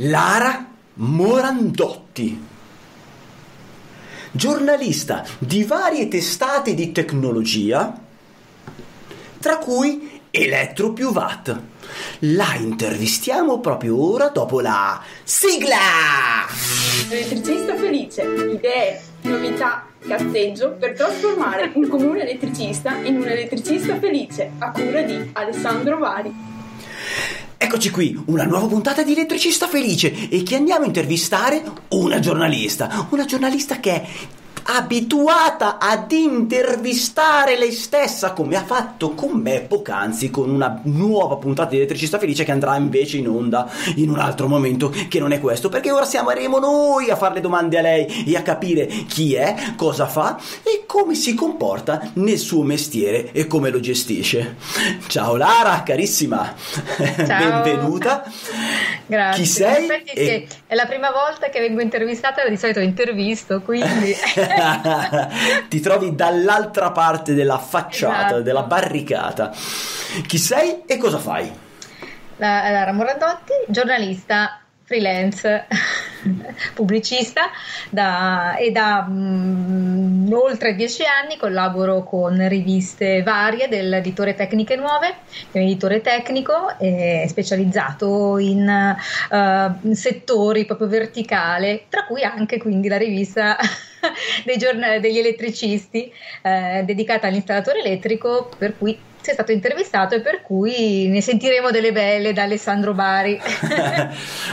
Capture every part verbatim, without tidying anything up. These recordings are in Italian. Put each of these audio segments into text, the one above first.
Lara Morandotti, giornalista di varie testate di tecnologia, tra cui Elettro più Watt. La intervistiamo proprio ora dopo la sigla! Elettricista felice, idee, novità, cazzeggio per trasformare un comune elettricista in un elettricista felice, a cura di Alessandro Bari. Eccoci qui, una nuova puntata di Elettricista Felice, e che andiamo a intervistare una giornalista, una giornalista che è abituata ad intervistare lei stessa, come ha fatto con me poc'anzi con una nuova puntata di Elettricista Felice che andrà invece in onda in un altro momento che non è questo, perché ora siamo noi a fare le domande a lei e a capire chi è, cosa fa e come si comporta nel suo mestiere e come lo gestisce. Ciao Lara, carissima, ciao. Benvenuta. Grazie. Chi sei? Aspetti, e... sì. È la prima volta che vengo intervistata, di solito intervisto, quindi ti trovi dall'altra parte della facciata, esatto, della barricata. Chi sei e cosa fai? La, Lara Morandotti, giornalista freelance, pubblicista da, e da mh, oltre dieci anni collaboro con riviste varie dell'editore Tecniche Nuove, che è un editore tecnico eh, specializzato in, uh, in settori proprio verticale, tra cui anche quindi la rivista dei giorn- degli elettricisti eh, dedicata all'installatore elettrico, per cui sei stato intervistato e per cui ne sentiremo delle belle da Alessandro Bari.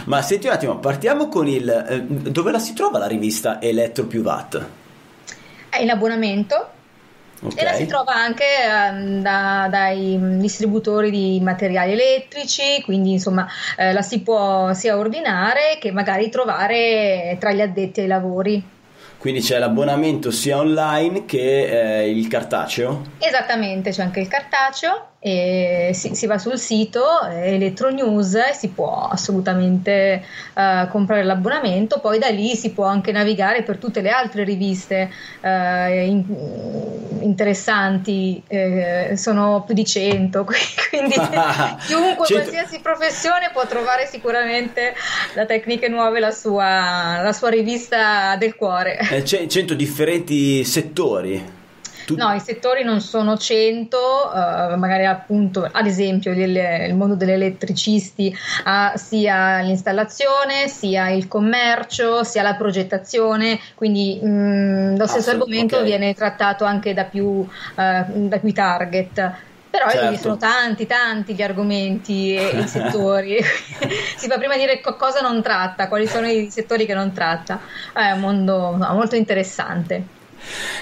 Ma senti un attimo, partiamo con il eh, dove la si trova la rivista Elettro più Watt? È in abbonamento, okay. E la si trova anche eh, da, dai distributori di materiali elettrici, quindi insomma eh, la si può sia ordinare che magari trovare tra gli addetti ai lavori. Quindi c'è l'abbonamento sia online che eh, il cartaceo? Esattamente, c'è anche il cartaceo, e si, si va sul sito Elettronews e si può assolutamente eh, comprare l'abbonamento. Poi da lì si può anche navigare per tutte le altre riviste eh, in, interessanti, eh, sono più di cento, quindi chiunque, cento. Qualsiasi professione può trovare sicuramente da Tecniche Nuove la sua, la sua rivista del cuore. C'è cento differenti settori? Tu... No, i settori non sono cento, uh, magari appunto, ad esempio delle, il mondo degli elettricisti ha sia l'installazione, sia il commercio, sia la progettazione, quindi mh, lo stesso ah, argomento, okay, viene trattato anche da più, uh, da più target. Però certo, sono tanti tanti gli argomenti e i settori. Si fa prima dire co- cosa non tratta, quali sono i settori che non tratta. È un mondo no, molto interessante.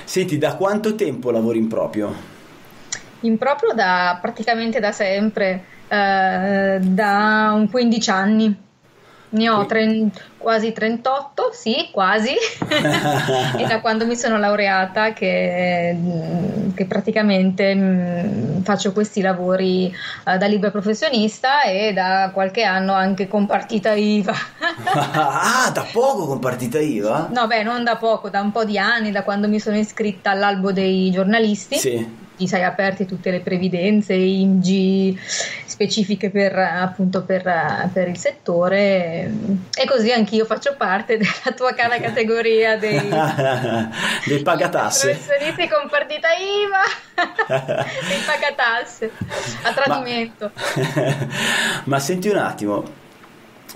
Senti, da quanto tempo lavori in proprio? In proprio da praticamente da sempre, eh, da un quindici anni. Ne ho tre, quasi trentotto, sì, quasi. E da quando mi sono laureata che, che praticamente mh, faccio questi lavori uh, da libera professionista, e da qualche anno anche con partita I V A. Ah, da poco con partita I V A? No, beh, non da poco, da un po' di anni, da quando mi sono iscritta all'albo dei giornalisti. Sì. Sai, aperte tutte le previdenze, I N P G I specifiche per appunto per, per il settore, e così anch'io faccio parte della tua cara categoria dei dei pagatasse, professionisti con partita I V A, dei pagatasse a tradimento. Ma, ma senti un attimo,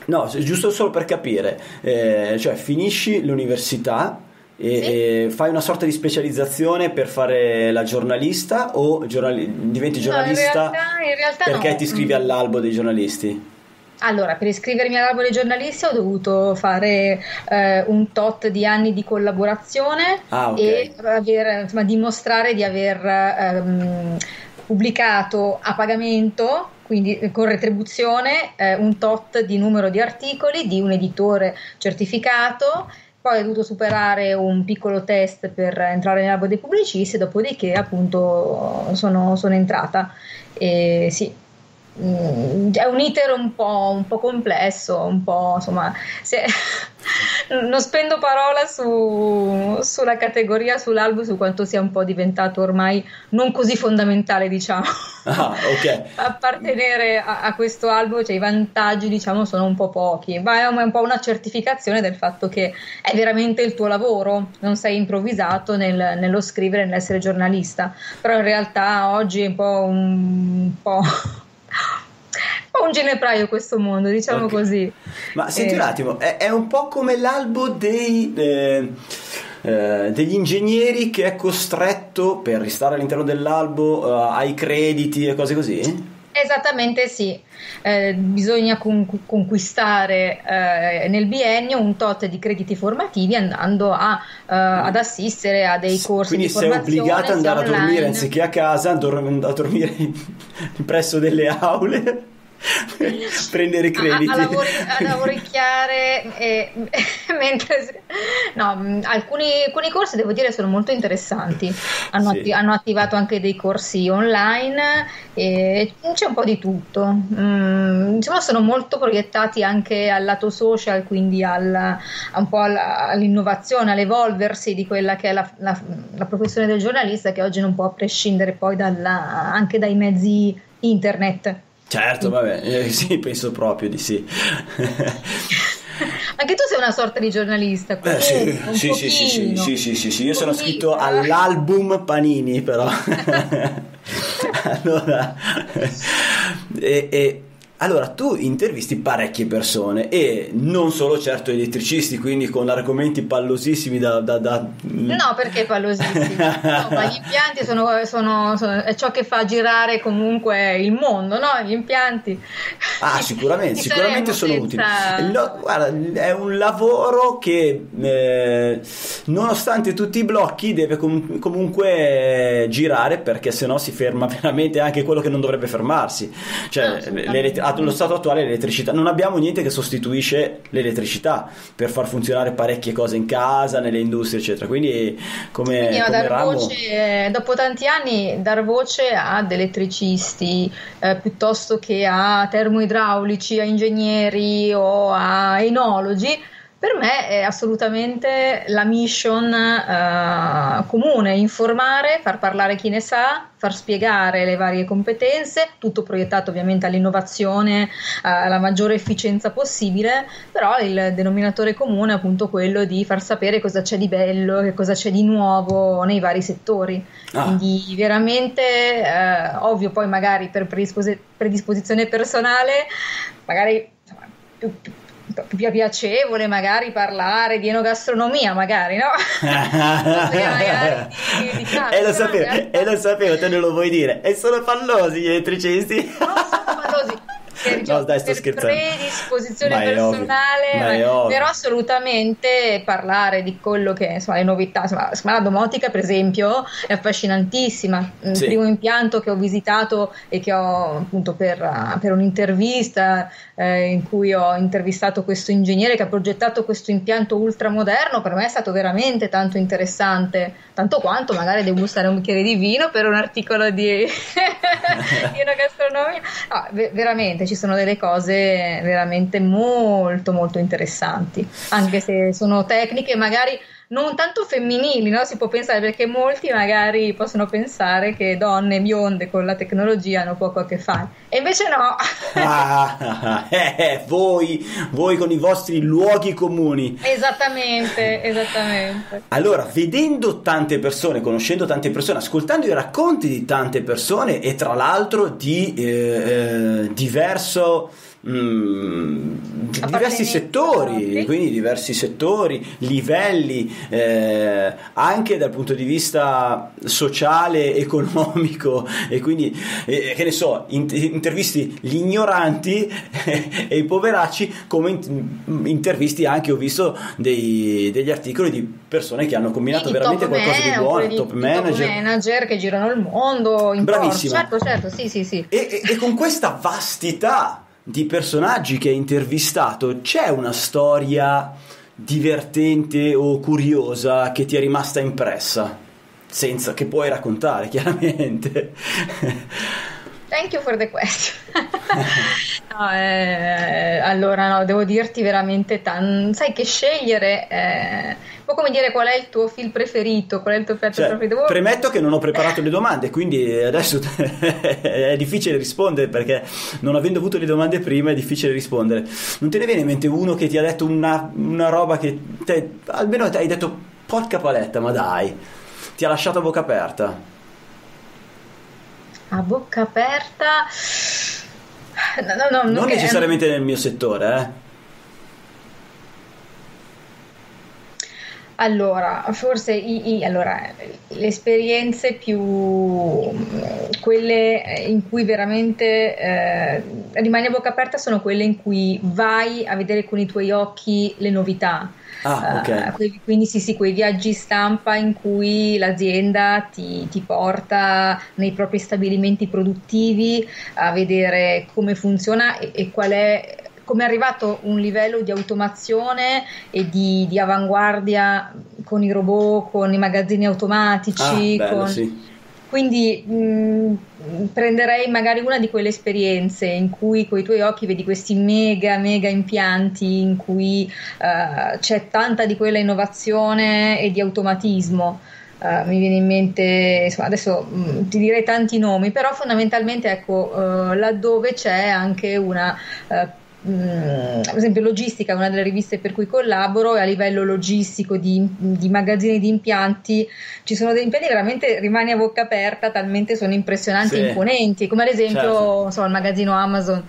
no, giusto solo per capire, eh, cioè finisci l'università e, sì, e fai una sorta di specializzazione per fare la giornalista, o giornali- diventi giornalista? No, in realtà, in realtà perché no. Ti iscrivi all'albo dei giornalisti? Allora, per iscrivermi all'albo dei giornalisti ho dovuto fare eh, un tot di anni di collaborazione, ah, okay, e aver, insomma, dimostrare di aver ehm, pubblicato a pagamento, quindi con retribuzione, eh, un tot di numero di articoli di un editore certificato. Poi ho dovuto superare un piccolo test per entrare nell'albo dei pubblicisti, dopodiché appunto sono, sono entrata. E sì, è un iter un po', un po' complesso, un po' insomma, se, non spendo parola su, sulla categoria, sull'albo, su quanto sia un po' diventato ormai non così fondamentale, diciamo, ah, okay. appartenere a, a questo albo, cioè i vantaggi, diciamo, sono un po' pochi, ma è un, è un po' una certificazione del fatto che è veramente il tuo lavoro, non sei improvvisato nel, nello scrivere, nell'essere giornalista, però in realtà oggi è un po' un, un po' un ginepraio questo mondo, diciamo, okay. così. Ma senti eh. un attimo, è, è un po' come l'albo dei eh, eh, degli ingegneri che è costretto, per restare all'interno dell'albo, eh, ai crediti e cose così? Esattamente sì, eh, bisogna con- conquistare eh, nel biennio un tot di crediti formativi andando a, eh, ad assistere a dei corsi, quindi di formazione. Quindi sei obbligata ad andare online. A dormire anziché a casa, a, dor- a dormire presso delle aule. Prendere crediti, a, a, lavori, a lavoricchiare e, mentre no, alcuni, alcuni corsi, devo dire, sono molto interessanti, hanno, sì. atti, hanno attivato anche dei corsi online e c'è un po' di tutto, mm, diciamo, sono molto proiettati anche al lato social, quindi al, un po' all'innovazione, all'evolversi di quella che è la, la, la professione del giornalista, che oggi non può prescindere poi dalla, anche dai mezzi internet. Certo, vabbè, eh, sì, penso proprio di sì. Anche tu sei una sorta di giornalista. Eh, sì, sì, sì, sì, sì, sì, sì, sì, sì, io sono iscritto all'album Panini, però. Allora, e, e, allora, tu intervisti parecchie persone e non solo, certo, elettricisti, quindi con argomenti pallosissimi da... da, da... No, perché pallosissimi? No, ma gli impianti sono, sono, sono è ciò che fa girare comunque il mondo, no? Gli impianti... Ah, sicuramente, sicuramente sono senza... utili. No, guarda, è un lavoro che, eh, nonostante tutti i blocchi, deve com- comunque girare, perché sennò si ferma veramente anche quello che non dovrebbe fermarsi. Cioè, no, l'elettricità, allo stato attuale, l'elettricità, non abbiamo niente che sostituisce l'elettricità per far funzionare parecchie cose in casa, nelle industrie, eccetera. Quindi, come, Quindi come dar ramo... voce, dopo tanti anni, dar voce ad elettricisti eh, piuttosto che a termoidraulici, a ingegneri o a enologi, per me è assolutamente la mission eh, comune: informare, far parlare chi ne sa, far spiegare le varie competenze, tutto proiettato ovviamente all'innovazione, alla maggiore efficienza possibile, però il denominatore comune è appunto quello di far sapere cosa c'è di bello, che cosa c'è di nuovo nei vari settori. Ah. Quindi veramente, eh, ovvio, poi magari per predispos- predisposizione personale, magari insomma, più, più più piacevole magari parlare di enogastronomia, magari, no? magari di, di casa, e lo sapevo, no? e lo sapevo, te non lo vuoi dire, e sono pallosi gli elettricisti. Non sono pallosi per, no, dai, sto per scherzando. Predisposizione personale, ovvio, ma, però assolutamente parlare di quello che, insomma, le novità, insomma, la domotica per esempio è affascinantissima. Il sì. primo impianto che ho visitato e che ho appunto per, per un'intervista eh, in cui ho intervistato questo ingegnere che ha progettato questo impianto ultramoderno, per me è stato veramente tanto interessante, tanto quanto magari degustare un bicchiere di vino per un articolo di gastronomia. Ah, ver- veramente ci sono delle cose veramente molto molto interessanti, anche se sono tecniche magari non tanto femminili, no? Si può pensare, perché molti magari possono pensare che donne bionde con la tecnologia hanno poco a che fare, e invece no. Ah, eh, eh, voi, voi con i vostri luoghi comuni. Esattamente, esattamente. Allora, vedendo tante persone, conoscendo tante persone, ascoltando i racconti di tante persone, e tra l'altro di eh, diverso... Mm, diversi settori, quindi diversi settori, livelli, eh, anche dal punto di vista sociale, economico, e quindi eh, che ne so, in, intervisti gli ignoranti eh, e i poveracci, come in, intervisti anche, ho visto dei, degli articoli di persone che hanno combinato veramente qualcosa man, di buono, di, top, manager. top manager che girano il mondo in bravissima porto. certo certo sì sì sì e, e, e con questa vastità di personaggi che hai intervistato, c'è una storia divertente o curiosa che ti è rimasta impressa, senza che puoi raccontare, chiaramente? Thank you for the question. No, eh, allora no, devo dirti veramente tan... sai che scegliere eh... un po' come dire qual è il tuo film preferito, qual è il tuo piatto cioè, preferito. Devo... Premetto che non ho preparato le domande, quindi adesso è difficile rispondere, perché non avendo avuto le domande prima è difficile rispondere. Non te ne viene in mente uno che ti ha detto una, una roba che te, almeno te hai detto porca paletta, ma dai, ti ha lasciato a bocca aperta? A bocca aperta no, no, no, non che... necessariamente nel mio settore, eh. Allora forse i, i, allora, le esperienze più quelle in cui veramente eh, rimani a bocca aperta sono quelle in cui vai a vedere con i tuoi occhi le novità. Ah, okay. uh, quindi sì sì quei viaggi stampa in cui l'azienda ti, ti porta nei propri stabilimenti produttivi a vedere come funziona e, e qual è, come è arrivato un livello di automazione e di, di avanguardia con i robot, con i magazzini automatici. Ah, bello, con... sì. Quindi mh, prenderei magari una di quelle esperienze in cui con i tuoi occhi vedi questi mega mega impianti in cui uh, c'è tanta di quella innovazione e di automatismo. Uh, mi viene in mente, insomma, adesso mh, ti direi tanti nomi, però fondamentalmente ecco uh, laddove c'è anche una uh, Mm, ad esempio Logistica, una delle riviste per cui collaboro, e a livello logistico di, di magazzini, di impianti, ci sono dei impianti che veramente rimani a bocca aperta, talmente sono impressionanti, sì, e imponenti, come ad esempio, certo, insomma, il magazzino Amazon.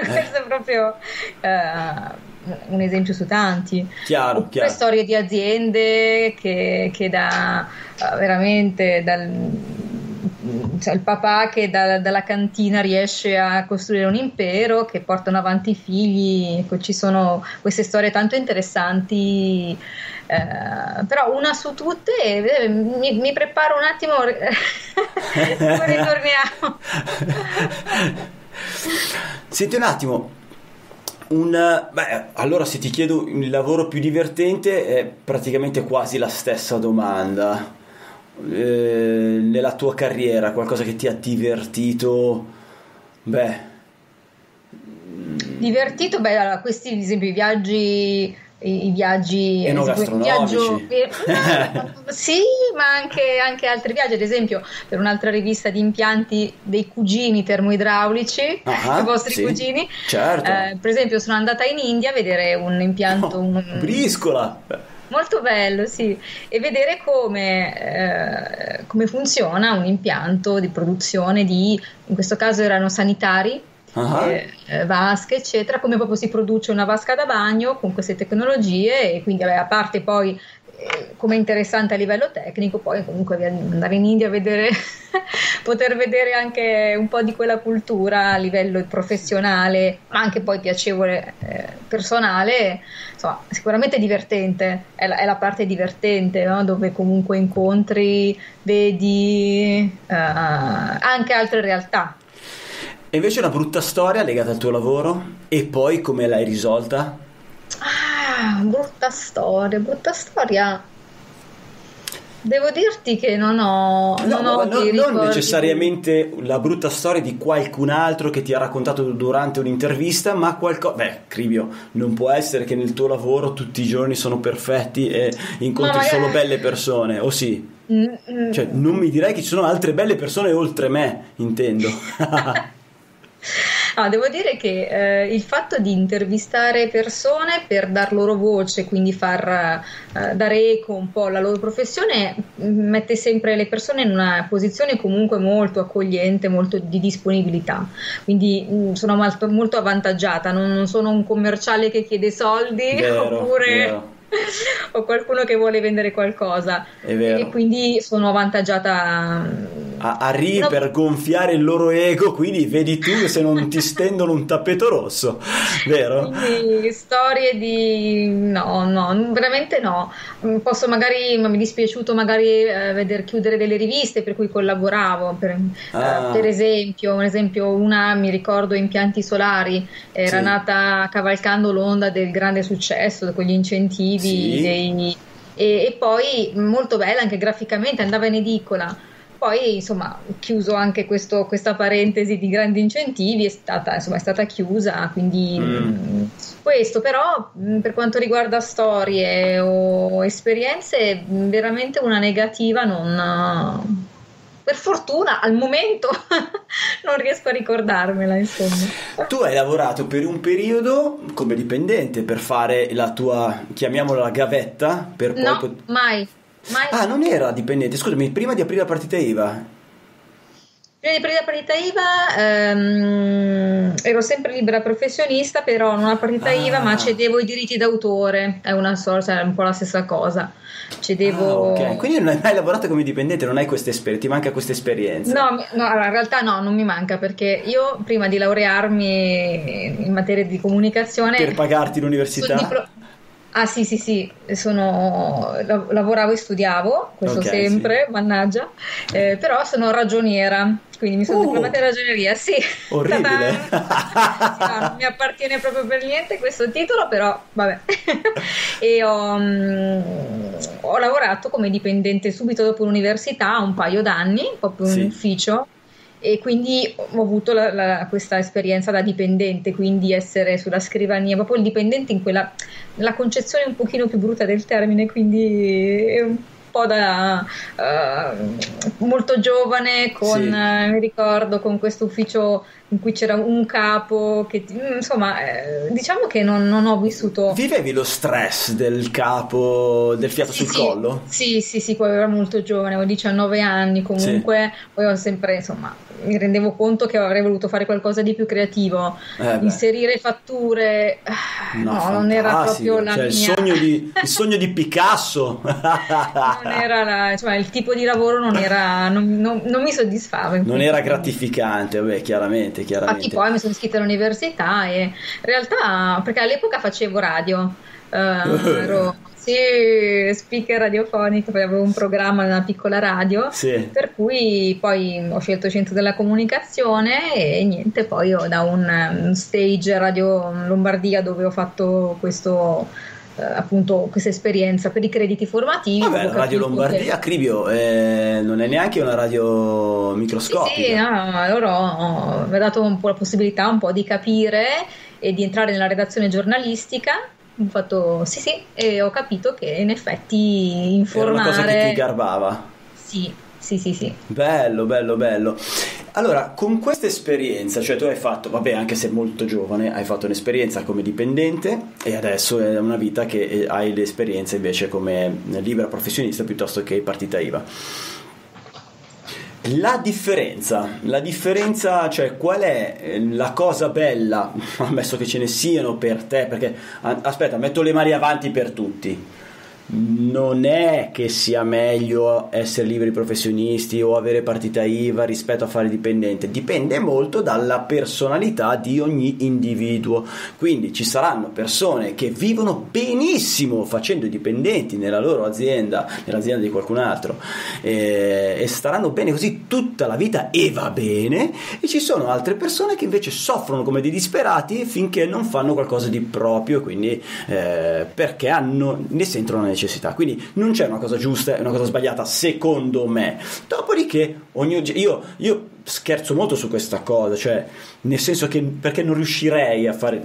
Eh. Questo è proprio uh, un esempio su tanti. Chiaro, chiaro. Storie di aziende che, che da uh, veramente dal Cioè, il papà che da, dalla cantina riesce a costruire un impero, che portano avanti i figli. Ecco, ci sono queste storie tanto interessanti, eh, però una su tutte, eh, mi, mi preparo un attimo, poi ritorniamo. Senti un attimo, un, beh, allora se ti chiedo il lavoro più divertente è praticamente quasi la stessa domanda. Eh, nella tua carriera qualcosa che ti ha divertito? Beh, divertito? Beh, allora, questi ad esempio i viaggi i viaggi, esempio, viaggio, sì, ma anche, anche altri viaggi, ad esempio per un'altra rivista di impianti dei cugini termoidraulici, ah, i vostri, sì, cugini, certo. Eh, per esempio sono andata in India a vedere un impianto, oh, un... briscola, molto bello, sì, e vedere come, eh, come funziona un impianto di produzione di, in questo caso erano sanitari, uh-huh, eh, vasche eccetera, come proprio si produce una vasca da bagno con queste tecnologie. E quindi, vabbè, a parte poi eh, come interessante a livello tecnico, poi comunque andare in India a vedere poter vedere anche un po' di quella cultura a livello professionale, ma anche poi piacevole, eh, personale, insomma, sicuramente divertente, è la, è la parte divertente, no? Dove comunque incontri, vedi uh, anche altre realtà. E invece una brutta storia legata al tuo lavoro, e poi come l'hai risolta? Ah, brutta storia, brutta storia... Devo dirti che non ho, no, non, ho no, non necessariamente la brutta storia di qualcun altro che ti ha raccontato durante un'intervista, ma qualcosa. Beh, Cribio, non può essere che nel tuo lavoro tutti i giorni sono perfetti e incontri magari... solo belle persone, o sì? Mm-hmm. Cioè, non mi direi che ci sono altre belle persone oltre me, intendo. Ah, devo dire che eh, il fatto di intervistare persone per dar loro voce, quindi far eh, dare eco un po' alla loro professione, mette sempre le persone in una posizione comunque molto accogliente, molto di disponibilità, quindi mh, sono molto, molto avvantaggiata, non, non sono un commerciale che chiede soldi, vero, oppure... Vero. O qualcuno che vuole vendere qualcosa, e quindi sono avvantaggiata. A- arrivi no. per gonfiare il loro ego, quindi vedi tu se non ti stendono un tappeto rosso, vero? Quindi storie di no, no, veramente no. Posso magari, ma mi è dispiaciuto magari eh, veder chiudere delle riviste per cui collaboravo, per, ah. eh, per esempio, un esempio una mi ricordo Impianti Solari, era sì. nata cavalcando l'onda del grande successo con gli incentivi. Sì. Dei, e, e poi molto bella anche graficamente, andava in edicola, poi insomma chiuso anche questo, questa parentesi di grandi incentivi, è stata, insomma, è stata chiusa, quindi mm. questo però per quanto riguarda storie o esperienze veramente una negativa non... Per fortuna al momento non riesco a ricordarmela, insomma. Tu hai lavorato per un periodo come dipendente per fare la tua, chiamiamola gavetta, per poi no, pot- mai, mai. Ah, non era dipendente, scusami, prima di aprire la partita I V A. Prima di aprire la partita I V A ehm, ero sempre libera professionista, però non la partita ah. I V A, ma cedevo i diritti d'autore, è una sorta, è un po' la stessa cosa. Cedevo... Ah, ok, quindi non hai mai lavorato come dipendente, non hai queste esperienze, ti manca questa esperienza? No, no, in realtà no, non mi manca, perché io prima di laurearmi in materia di comunicazione... Per pagarti l'università? Diplo- ah sì sì sì, sono, lavoravo e studiavo, questo okay, sempre, sì. mannaggia, eh, però sono ragioniera. Quindi mi sono uh, diplomata in ragioneria, sì. Orribile. Sì, no, non mi appartiene proprio per niente questo titolo, però vabbè. E ho, um, ho lavorato come dipendente subito dopo l'università un paio d'anni, proprio in un ufficio, e quindi ho avuto la, la, questa esperienza da dipendente, quindi essere sulla scrivania, proprio il dipendente in quella, la concezione un pochino più brutta del termine, quindi... po' da uh, molto giovane, con sì. uh, mi ricordo con questo ufficio in cui c'era un capo che insomma eh, diciamo che non, non ho vissuto. Vivevi lo stress del capo, del fiato sì, sul sì. collo? Sì sì sì, poi ero molto giovane, avevo diciannove anni comunque, sì. poi ho sempre insomma mi rendevo conto che avrei voluto fare qualcosa di più creativo, eh inserire fatture no, no non era proprio la cioè, mia il sogno di, il sogno di Picasso non era la, cioè, il tipo di lavoro non era non, non, non mi soddisfava, non era gratificante, vabbè chiaramente chiaramente. Infatti poi mi sono iscritta all'università e in realtà perché all'epoca facevo radio, eh, ero sì, speaker radiofonico, poi avevo un programma nella piccola radio, sì. per cui poi ho scelto scienza della comunicazione e niente, poi ho da un stage Radio Lombardia dove ho fatto questo eh, appunto questa esperienza per i crediti formativi. Vabbè, Radio Lombardia, che... Cribio, eh, non è neanche una radio microscopica. Sì, sì no, loro oh, mi ha dato un po' la possibilità un po' di capire e di entrare nella redazione giornalistica. Ho fatto sì sì e ho capito che in effetti informare era una cosa che ti garbava. Sì sì sì sì. Bello bello bello. Allora con questa esperienza, cioè tu hai fatto, vabbè anche se molto giovane, hai fatto un'esperienza come dipendente e adesso è una vita che hai l'esperienza invece come libera professionista piuttosto che partita I V A. La differenza, la differenza, cioè qual è la cosa bella, ammesso che ce ne siano per te, perché aspetta, metto le mani avanti per tutti, non è che sia meglio essere liberi professionisti o avere partita I V A rispetto a fare dipendente, dipende molto dalla personalità di ogni individuo, quindi ci saranno persone che vivono benissimo facendo i dipendenti nella loro azienda, nell'azienda di qualcun altro e, e staranno bene così tutta la vita e va bene, e ci sono altre persone che invece soffrono come dei disperati finché non fanno qualcosa di proprio, quindi eh, perché hanno, ne sentono necessità, quindi non c'è una cosa giusta e una cosa sbagliata secondo me. Dopodiché ogni io io scherzo molto su questa cosa, cioè nel senso che perché non riuscirei a fare,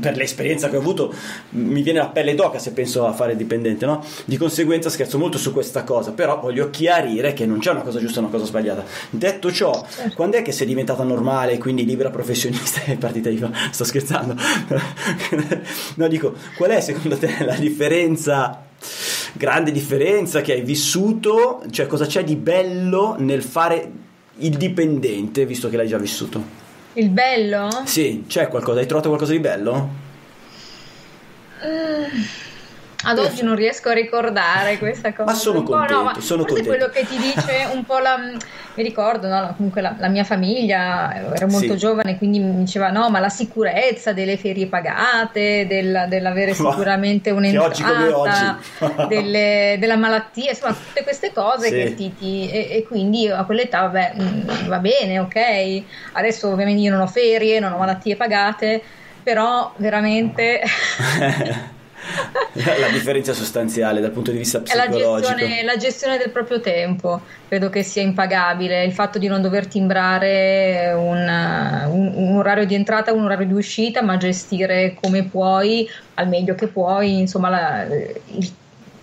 per l'esperienza che ho avuto mi viene la pelle d'oca se penso a fare dipendente, no? Di conseguenza scherzo molto su questa cosa, però voglio chiarire che non c'è una cosa giusta e una cosa sbagliata. Detto ciò, certo. Quando è che sei diventata normale, quindi libera professionista e partita I V A? Sto scherzando. No, dico, qual è secondo te la differenza, grande differenza che hai vissuto, cioè cosa c'è di bello nel fare il dipendente, visto che l'hai già vissuto? Il bello? Sì, c'è qualcosa, hai trovato qualcosa di bello? Mm, ad oggi eh. non riesco a ricordare questa cosa. Ma sono un contento, no, ma sono forse contento. Quello che ti dice un po' la... mi ricordo, no, comunque la, la mia famiglia era molto sì. giovane, quindi mi diceva no, ma la sicurezza delle ferie pagate, del, dell'avere sicuramente un'entrata, oggi come oggi. delle, della malattia, insomma tutte queste cose sì. che ti, ti e, e quindi a quell'età vabbè mh, va bene, ok, adesso ovviamente io non ho ferie, non ho malattie pagate, però veramente la differenza sostanziale dal punto di vista psicologico. È la gestione, la gestione del proprio tempo, credo che sia impagabile, il fatto di non dover timbrare un, un, un orario di entrata, un orario di uscita, ma gestire come puoi, al meglio che puoi, insomma, la, il,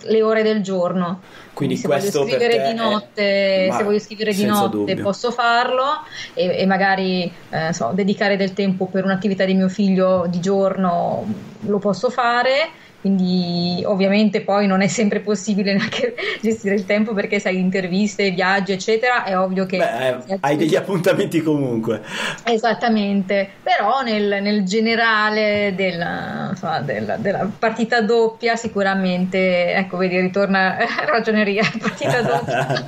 le ore del giorno. Quindi se voglio scrivere di notte, è... se voglio scrivere di notte dubbio. Posso farlo e, e magari eh, so, dedicare del tempo per un'attività di mio figlio di giorno lo posso fare, quindi ovviamente poi non è sempre possibile neanche gestire il tempo perché sai, interviste, viaggi eccetera, è ovvio che beh, hai degli appuntamenti comunque. Esattamente, però nel, nel generale della, insomma, della, della partita doppia sicuramente, ecco vedi ritorna ragioneria partita doppia.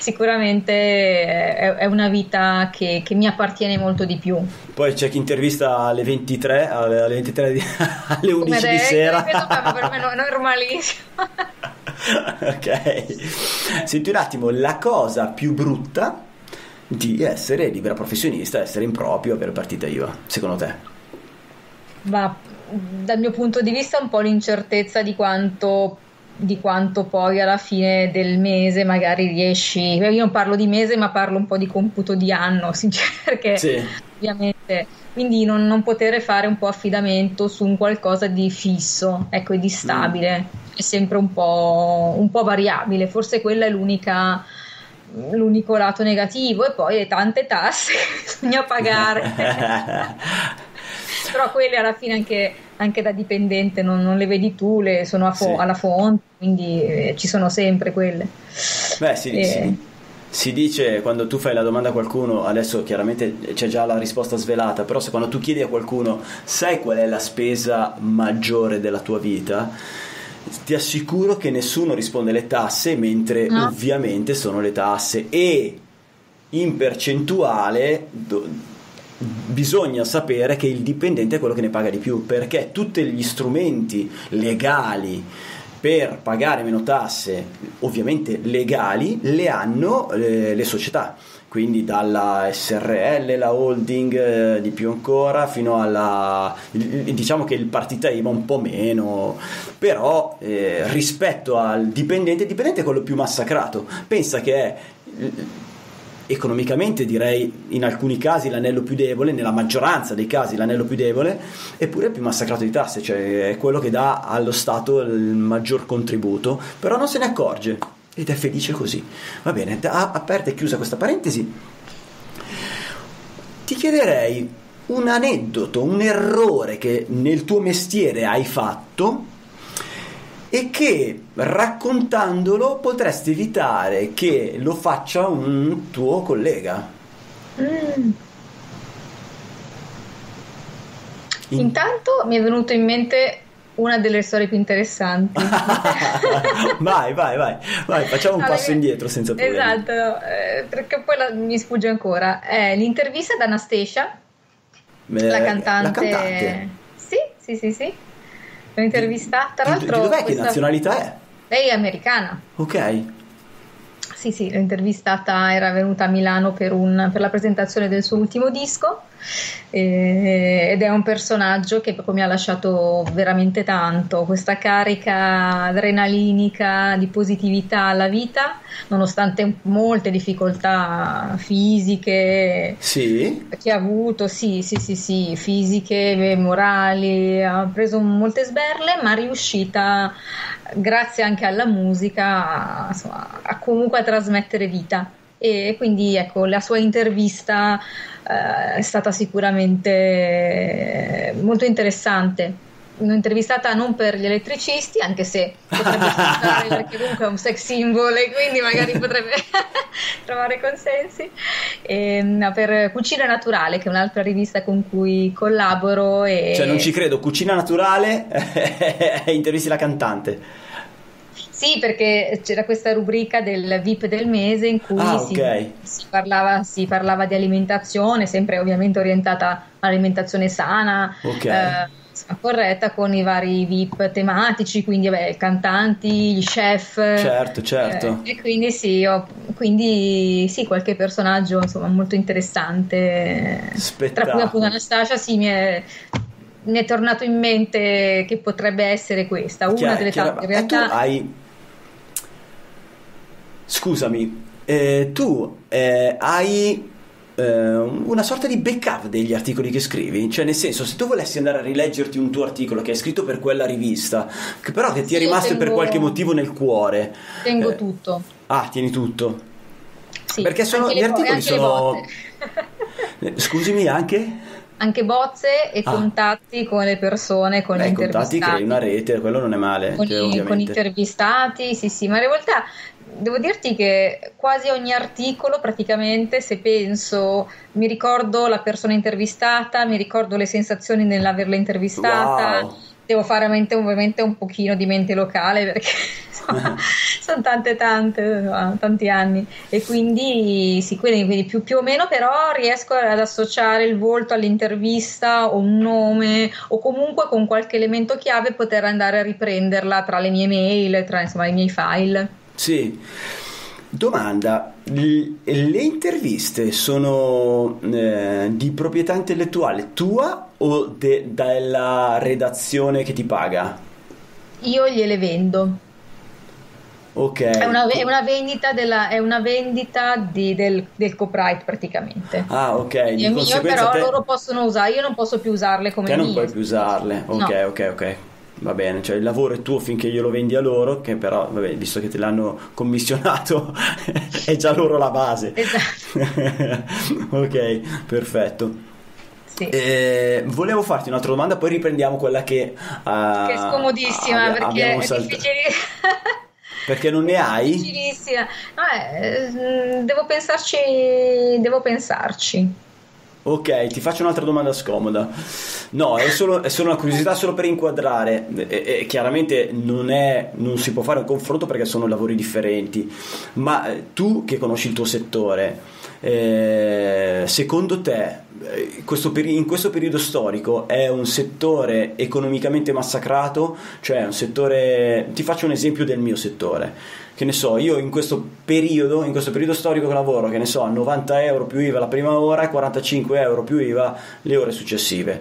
Sicuramente è una vita che, che mi appartiene molto di più. Poi c'è chi intervista alle ventitré, alle, alle, ventitré di, alle undici adesso, di sera. Per me è normalissimo. Ok. Senti un attimo, la cosa più brutta di essere libera professionista, essere in proprio, avere partita I V A, secondo te? Ma dal mio punto di vista un po' l'incertezza di quanto di quanto poi alla fine del mese magari riesci, io non parlo di mese ma parlo un po' di computo di anno sinceramente, perché sì. Ovviamente quindi non, non poter fare un po' affidamento su un qualcosa di fisso, ecco, e di stabile mm. è sempre un po', un po' variabile, forse quella è l'unica l'unico lato negativo, e poi le tante tasse che bisogna pagare. Però quelle alla fine anche, anche da dipendente non, non le vedi tu, le sono a fo- sì. alla fonte, quindi eh, ci sono sempre quelle. Beh sì, e... sì. Si dice, quando tu fai la domanda a qualcuno, adesso chiaramente c'è già la risposta svelata, però se quando tu chiedi a qualcuno sai qual è la spesa maggiore della tua vita, ti assicuro che nessuno risponde le tasse, mentre no. Ovviamente sono le tasse, e in percentuale... Do- bisogna sapere che il dipendente è quello che ne paga di più, perché tutti gli strumenti legali per pagare meno tasse, ovviamente legali, le hanno eh, le società, quindi dalla S R L, la holding eh, di più ancora, fino alla, diciamo che il partita I V A un po' meno, però eh, rispetto al dipendente, il dipendente è quello più massacrato, pensa che è economicamente, direi in alcuni casi l'anello più debole, nella maggioranza dei casi l'anello più debole, eppure è più massacrato di tasse, cioè è quello che dà allo Stato il maggior contributo, però non se ne accorge ed è felice così. Va bene, aperta e chiusa questa parentesi, ti chiederei un aneddoto, un errore che nel tuo mestiere hai fatto e che raccontandolo potresti evitare che lo faccia un tuo collega. Mm. In... Intanto mi è venuto in mente una delle storie più interessanti. vai, vai, vai, vai, facciamo un allora, passo indietro senza problemi. Esatto, eh, perché poi la, mi sfugge ancora. È l'intervista ad Anastasia, eh, la cantante. La cantante. Sì, sì, sì, sì. L'ho intervistata, tra l'altro. Di dov'è, questa... che nazionalità è? Lei è americana. Ok. Sì, sì, l'ho intervistata, era venuta a Milano per, un, per la presentazione del suo ultimo disco, eh, ed è un personaggio che proprio mi ha lasciato veramente tanto, questa carica adrenalinica di positività alla vita, nonostante molte difficoltà fisiche sì. che ha avuto, sì, sì, sì, sì, fisiche, morali, ha preso molte sberle, ma è riuscita, grazie anche alla musica, insomma, a comunque a trasmettere vita, e quindi ecco la sua intervista eh, è stata sicuramente molto interessante. Un'intervistata non per gli elettricisti, anche se potrebbe funzionare perché comunque è un sex symbol e quindi magari potrebbe trovare consensi, e, no, per Cucina Naturale, che è un'altra rivista con cui collaboro, e... cioè non ci credo, Cucina Naturale e intervisti la cantante. Sì, perché c'era questa rubrica del V I P del mese in cui ah, si, okay. si, parlava, si parlava di alimentazione, sempre ovviamente orientata all'alimentazione sana, okay. eh, corretta, con i vari V I P tematici, quindi beh, cantanti, gli chef, certo certo eh, e quindi sì, ho, quindi sì qualche personaggio insomma molto interessante, spettacolo, tra cui appunto Anastasia, sì mi è mi è tornato in mente che potrebbe essere questa una chiaro, delle tante. In realtà tu hai, scusami, eh, tu eh, hai eh, una sorta di backup degli articoli che scrivi, cioè nel senso, se tu volessi andare a rileggerti un tuo articolo che hai scritto per quella rivista, che però che ti è sì, rimasto tengo, per qualche motivo nel cuore, tengo eh, tutto. Ah, tieni tutto. Sì, perché sono gli articoli sono scusami anche anche bozze e ah. contatti con le persone, con Beh, gli intervistati. Contatti, crei una rete, quello non è male. Con, cioè, i, con intervistati, sì sì, ma in realtà devo dirti che quasi ogni articolo praticamente, se penso, mi ricordo la persona intervistata, mi ricordo le sensazioni nell'averla intervistata. Wow. Devo fare ovviamente, ovviamente un pochino di mente locale perché insomma, sono tante tante, tanti anni, e quindi sì, quindi, quindi più, più o meno però riesco ad associare il volto all'intervista o un nome, o comunque con qualche elemento chiave poter andare a riprenderla tra le mie mail, tra insomma i miei file. Sì. Domanda, le interviste sono eh, di proprietà intellettuale tua o de, della redazione che ti paga? Io gliele vendo. Ok. È una, è una vendita, della, è una vendita di, del, del copyright praticamente. Ah, ok. Di io però te... loro possono usare, io non posso più usarle come te mie. Te non puoi più usarle, ok, no. ok, ok. Va bene, cioè il lavoro è tuo finché glielo vendi a loro, che però, vabbè, visto che te l'hanno commissionato, è già loro la base. Esatto. Ok, perfetto. Sì. Eh, volevo farti un'altra domanda, poi riprendiamo quella che... Uh, che è scomodissima, ab- perché è salt- difficile... Perché non ne hai? È difficilissima. No, eh, devo pensarci, devo pensarci. Ok, ti faccio un'altra domanda scomoda. No, è solo, è solo una curiosità, solo per inquadrare. E, e, chiaramente non è, non si può fare un confronto perché sono lavori differenti. Ma tu che conosci il tuo settore, eh, secondo te questo peri- in questo periodo storico è un settore economicamente massacrato? Cioè un settore... Ti faccio un esempio del mio settore. Che ne so, io in questo periodo, in questo periodo storico che lavoro, che ne so, novanta euro più I V A la prima ora e quarantacinque euro più I V A le ore successive.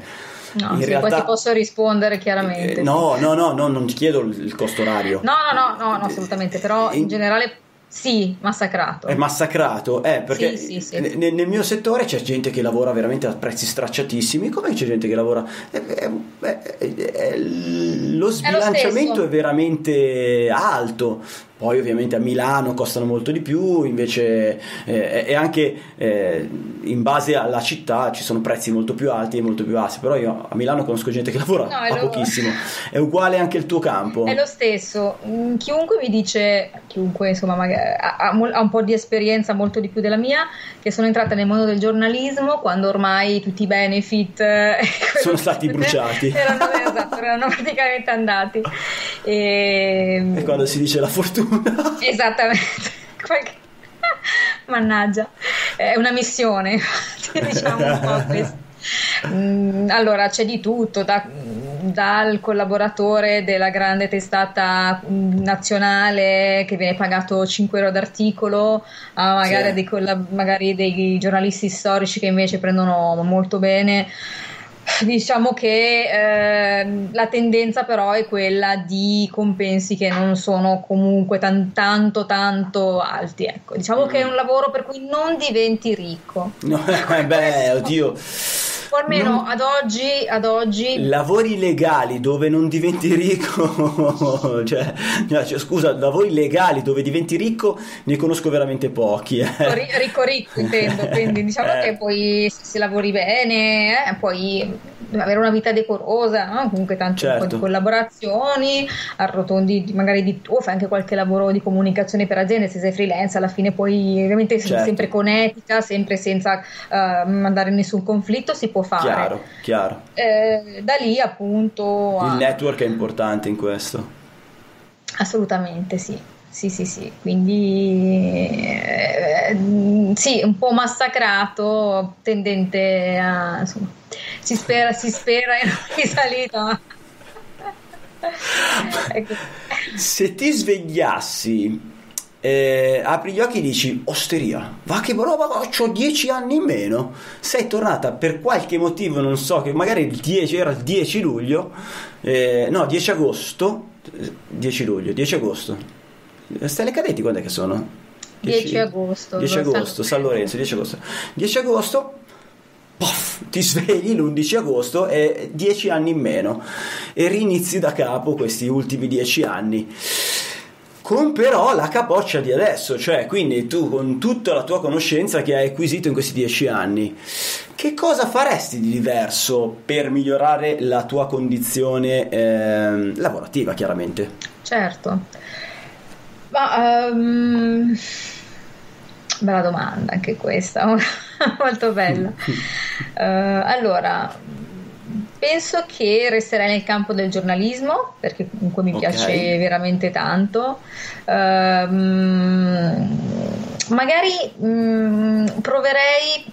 No, in sì, realtà... poi ti posso rispondere chiaramente. Eh, no, no, no, no, non ti chiedo il costo orario. No, no, no, no, no assolutamente, però in, in generale... Sì, massacrato. È massacrato, eh, perché sì, sì, sì. Nel, nel mio settore c'è gente che lavora veramente a prezzi stracciatissimi, come c'è gente che lavora... È, è, è, è, lo sbilanciamento è, lo è veramente alto, poi ovviamente a Milano costano molto di più, invece eh, e anche eh, in base alla città ci sono prezzi molto più alti e molto più bassi, però io a Milano conosco gente che lavora no, a lo... pochissimo, è uguale anche il tuo campo. È lo stesso, chiunque mi dice, chiunque insomma magari ha un po' di esperienza, molto di più della mia, che sono entrata nel mondo del giornalismo quando ormai tutti i benefit sono stati bruciati, erano, esatto, erano praticamente andati, e... e quando si dice la fortuna esattamente qualche... mannaggia, è una missione diciamo un po' questo. Allora c'è di tutto, da, dal collaboratore della grande testata nazionale che viene pagato cinque euro d'articolo a magari, sì. dei, collab- magari dei giornalisti storici che invece prendono molto bene. Diciamo che eh, la tendenza però è quella di compensi che non sono comunque tan- tanto tanto alti, ecco. Diciamo mm. che è un lavoro per cui non diventi ricco. No, eh, beh, oddio. O almeno non... ad oggi, ad oggi lavori legali dove non diventi ricco cioè, cioè scusa, lavori legali dove diventi ricco ne conosco veramente pochi, eh. Ricco ricco intendo, quindi diciamo eh. che poi se lavori bene eh, puoi avere una vita decorosa, no? Comunque tanto certo. Un po' di collaborazioni, arrotondi magari di tu, fai anche qualche lavoro di comunicazione per aziende, se sei freelance alla fine poi ovviamente certo. sempre con etica, sempre senza uh, mandare nessun conflitto si può fare. Chiaro, chiaro. Eh, da lì appunto il a... network è importante in questo. Assolutamente sì. Sì, sì, sì. Quindi eh, sì, un po' massacrato, tendente a insomma, si spera si spera in risalita. Ecco. Se ti svegliassi Eh, apri gli occhi e dici osteria, va che roba, ho dieci anni in meno, sei tornata per qualche motivo, non so, che magari il dieci, era il dieci luglio, eh, no dieci agosto, dieci luglio, dieci agosto, Stelle Cadenti quando è che sono? dieci agosto, dieci agosto, San Lorenzo, dieci agosto, dieci agosto, pof, ti svegli l'undici agosto e dieci anni in meno e rinizi da capo questi ultimi dieci anni, con però la capoccia di adesso, cioè quindi tu con tutta la tua conoscenza che hai acquisito in questi dieci anni, che cosa faresti di diverso per migliorare la tua condizione eh, lavorativa, chiaramente? Certo, ma um, bella domanda anche questa, molto bella. uh, allora, penso che resterei nel campo del giornalismo, perché comunque mi okay. piace veramente tanto. Ehm, magari mh, proverei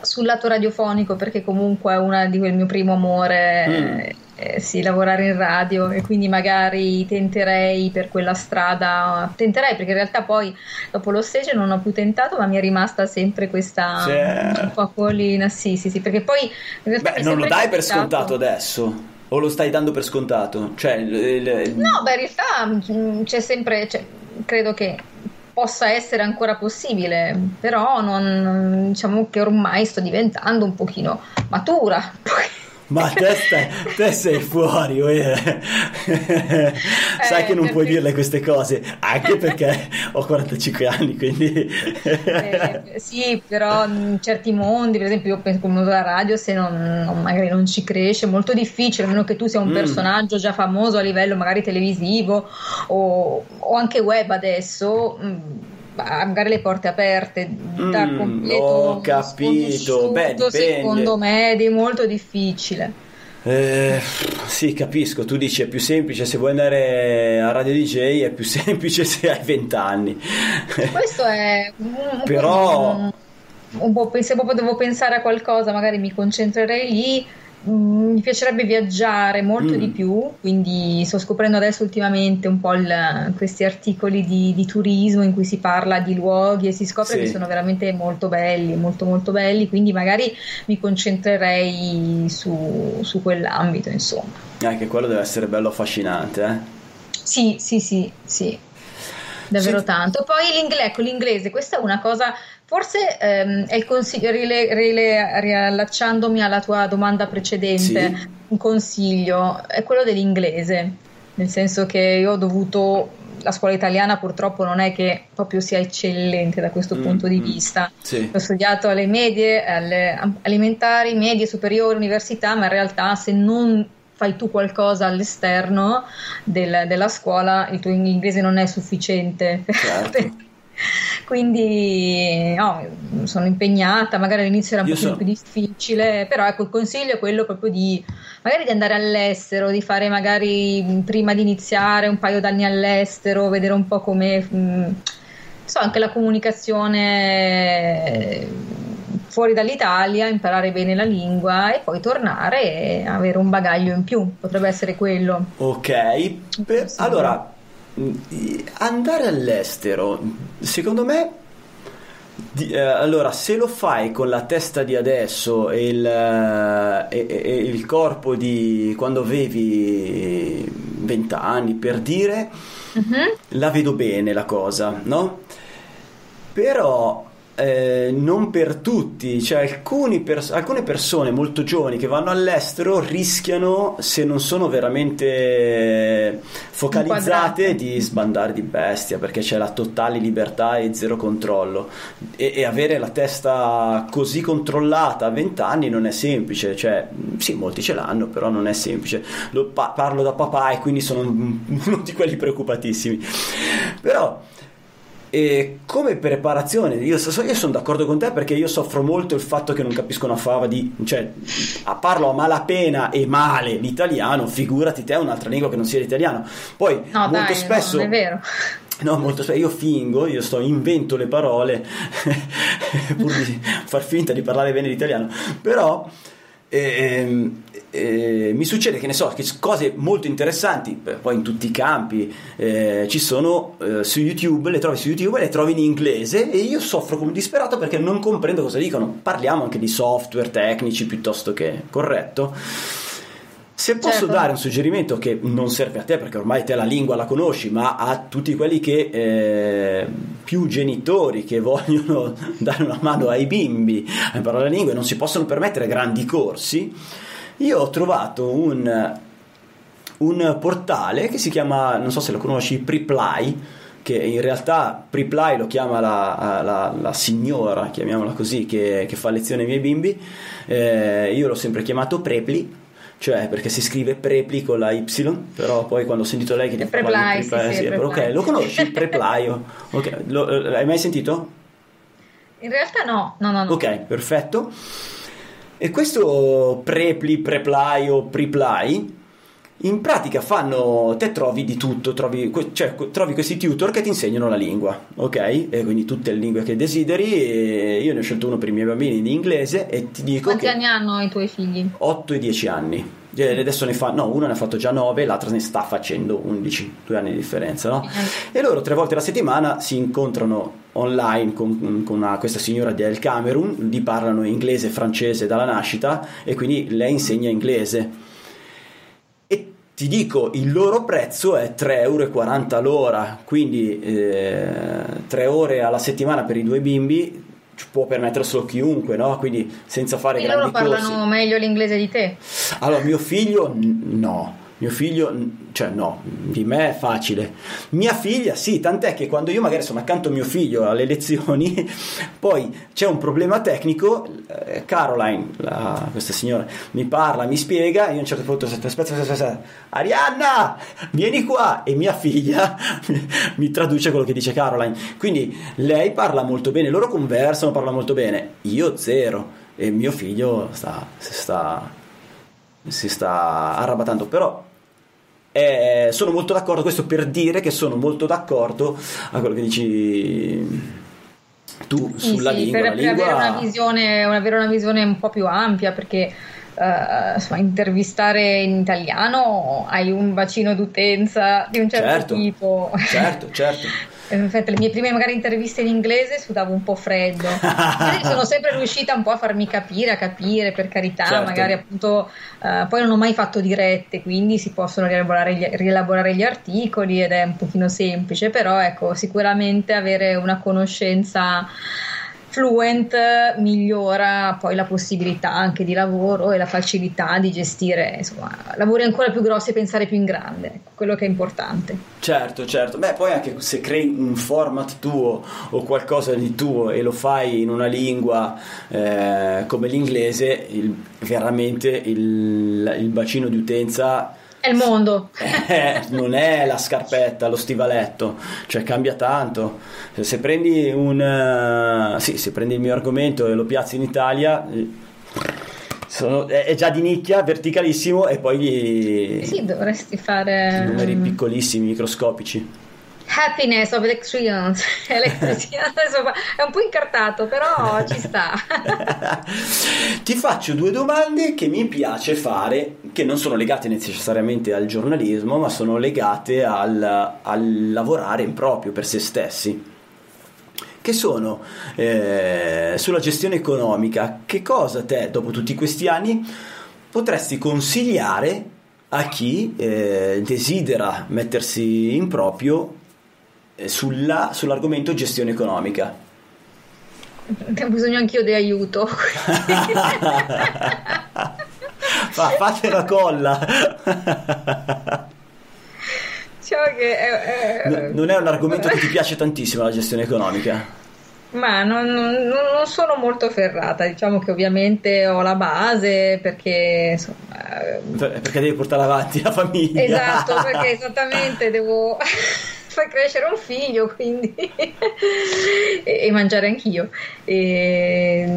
sul lato radiofonico, perché comunque è una di quel mio primo amore, mm. eh, sì, lavorare in radio, e quindi magari tenterei per quella strada, tenterei perché in realtà poi dopo lo stage non ho più tentato, ma mi è rimasta sempre questa certo. un po' acquolina, sì sì sì, perché poi in realtà beh, non lo dai capitato. Per scontato adesso? O lo stai dando per scontato? Cioè, le, le... no, beh, in realtà c'è sempre, cioè, credo che possa essere ancora possibile, però non, diciamo che ormai sto diventando un pochino matura. Ma te, stai, te sei fuori, eh. Eh, sai che non perché... puoi dirle queste cose, anche perché ho quarantacinque anni, quindi eh, sì, però in certi mondi, per esempio io penso come la radio, se non, non magari non ci cresce, è molto difficile, a meno che tu sia un mm. personaggio già famoso a livello magari televisivo o, o anche web adesso, mh, magari le porte aperte da mm, completo ho capito. Beh, dipende. Secondo me è molto difficile. Eh, sì, capisco, tu dici è più semplice se vuoi andare a Radio D J, è più semplice se hai vent'anni, questo è un, però un, un po', se potevo pensare a qualcosa magari mi concentrerei lì. Mi piacerebbe viaggiare molto mm. di più, quindi sto scoprendo adesso ultimamente un po' il, questi articoli di, di turismo in cui si parla di luoghi e si scopre sì. che sono veramente molto belli, molto molto belli, quindi magari mi concentrerei su, su quell'ambito, insomma. Anche quello deve essere bello, affascinante, eh? Sì, sì, sì, sì. Davvero sì. tanto. Poi l'inglese, ecco, l'inglese, questa è una cosa... Forse ehm, è il consiglio, rile, rile, riallacciandomi alla tua domanda precedente, sì. un consiglio è quello dell'inglese, nel senso che io ho dovuto, la scuola italiana purtroppo non è che proprio sia eccellente da questo mm, punto di mm, vista, sì. ho studiato alle medie, alle elementari, medie, superiori, università, ma in realtà se non fai tu qualcosa all'esterno del, della scuola, il tuo inglese non è sufficiente. Certo. Quindi no, sono impegnata, magari all'inizio era un po' più difficile, però ecco il consiglio è quello proprio di magari di andare all'estero, di fare magari prima di iniziare un paio d'anni all'estero, vedere un po' come mh, so anche la comunicazione fuori dall'Italia, imparare bene la lingua e poi tornare e avere un bagaglio in più, potrebbe essere quello. Ok, per, allora andare all'estero secondo me di, eh, allora se lo fai con la testa di adesso e il, eh, e il corpo di quando avevi vent'anni per dire uh-huh. la vedo bene la cosa, no? Però eh, non per tutti, cioè alcuni pers- alcune persone molto giovani che vanno all'estero rischiano, se non sono veramente focalizzate, di sbandare di bestia, perché c'è la totale libertà e zero controllo, e, e avere la testa così controllata a vent'anni non è semplice, cioè sì, molti ce l'hanno, però non è semplice. Lo pa- parlo da papà e quindi sono uno di quelli preoccupatissimi, però e come preparazione io, so, io sono d'accordo con te, perché io soffro molto il fatto che non capisco una fava di, cioè parlo a malapena e male l'italiano, figurati te un'altra lingua che non sia l'italiano. Poi no, molto dai, spesso no, non è vero. No, molto spesso io fingo, io sto invento le parole pur di far finta di parlare bene l'italiano, però eh, eh, mi succede che ne so, che cose molto interessanti, poi in tutti i campi, eh, ci sono eh, su YouTube, le trovi su YouTube e le trovi in inglese e io soffro come disperato perché non comprendo cosa dicono. Parliamo anche di software tecnici piuttosto che, corretto? Se posso, certo, dare un suggerimento che non serve a te perché ormai te la lingua la conosci, ma a tutti quelli che eh, più genitori che vogliono dare una mano ai bimbi a imparare la lingua e non si possono permettere grandi corsi, io ho trovato un, un portale che si chiama, non so se lo conosci, Preply, che in realtà Preply lo chiama la, la, la signora, chiamiamola così, che, che fa lezione ai miei bimbi, eh, io l'ho sempre chiamato Preply, cioè perché si scrive Preply con la Y, però poi quando ho sentito lei che Preply, sì, sì, sì, ok, lo conosci Preply, okay. L'hai mai sentito? In realtà no, no, no, no. Ok, perfetto. E questo Preply, Preply o Preply in pratica fanno, te trovi di tutto, trovi, cioè, trovi questi tutor che ti insegnano la lingua, ok? E quindi tutte le lingue che desideri, e io ne ho scelto uno per i miei bambini di inglese e ti dico... Quanti anni hanno i tuoi figli? otto e dieci anni, adesso ne fa, no, uno ne ha fatto già nove, l'altra ne sta facendo undici, due anni di differenza, no? E loro tre volte alla settimana si incontrano online con, con una, questa signora del Camerun, gli parlano inglese e francese dalla nascita e quindi lei insegna inglese. Ti dico, il loro prezzo è tre euro e quaranta l'ora, quindi eh, tre ore alla settimana per i due bimbi ci può permettere solo chiunque, no? Quindi senza fare e grandi corsi. E loro parlano corsi. Meglio l'inglese di te? Allora, mio figlio no. Mio figlio, cioè no, di me è facile. Mia figlia sì, tant'è che quando io magari sono accanto a mio figlio alle lezioni, poi c'è un problema tecnico, eh, Caroline, la, questa signora, mi parla, mi spiega, io a un certo punto aspetta, aspetta, aspetta, aspetta, Arianna, vieni qua! E mia figlia mi traduce quello che dice Caroline. Quindi lei parla molto bene, loro conversano, parla molto bene, io zero, e mio figlio sta, sta... si sta arrabattando, però eh, sono molto d'accordo, questo per dire che sono molto d'accordo a quello che dici tu sulla sì, lingua, per, la per lingua... avere una visione, avere una visione un po' più ampia, perché eh, insomma, intervistare in italiano hai un bacino d'utenza di un certo, certo tipo, certo, certo. Infatti le mie prime magari interviste in inglese sudavo un po' freddo, sono sempre riuscita un po' a farmi capire, a capire, per carità, certo. Magari appunto uh, poi non ho mai fatto dirette, quindi si possono rielaborare gli, rielaborare gli articoli ed è un pochino semplice, però ecco, sicuramente avere una conoscenza fluent migliora poi la possibilità anche di lavoro e la facilità di gestire, insomma, lavori ancora più grossi e pensare più in grande, quello che è importante. Certo, certo. Beh, poi anche se crei un format tuo o qualcosa di tuo e lo fai in una lingua eh, come l'inglese, il, veramente il, il bacino di utenza è il mondo. Eh, non è la scarpetta, lo stivaletto, cioè cambia tanto. Se prendi un uh, sì, se prendi il mio argomento e lo piazzi in Italia, sono, è, è già di nicchia, verticalissimo, e poi gli, sì, dovresti fare numeri um... piccolissimi, microscopici. Happiness of electrons, è un po' incartato, però ci sta. Ti faccio due domande che mi piace fare, che non sono legate necessariamente al giornalismo, ma sono legate al, al lavorare in proprio per se stessi, che sono eh, sulla gestione economica. Che cosa te, dopo tutti questi anni, potresti consigliare a chi eh, desidera mettersi in proprio Sulla, sull'argomento gestione economica? Ho bisogno anch'io di aiuto. Ma fate la colla. Cioè che è, è... No, non è un argomento che ti piace tantissimo la gestione economica? Ma non, non, non sono molto ferrata, diciamo che ovviamente ho la base perché insomma, perché devi portare avanti la famiglia. Esatto, perché esattamente devo far crescere un figlio, quindi e, e mangiare anch'io. E...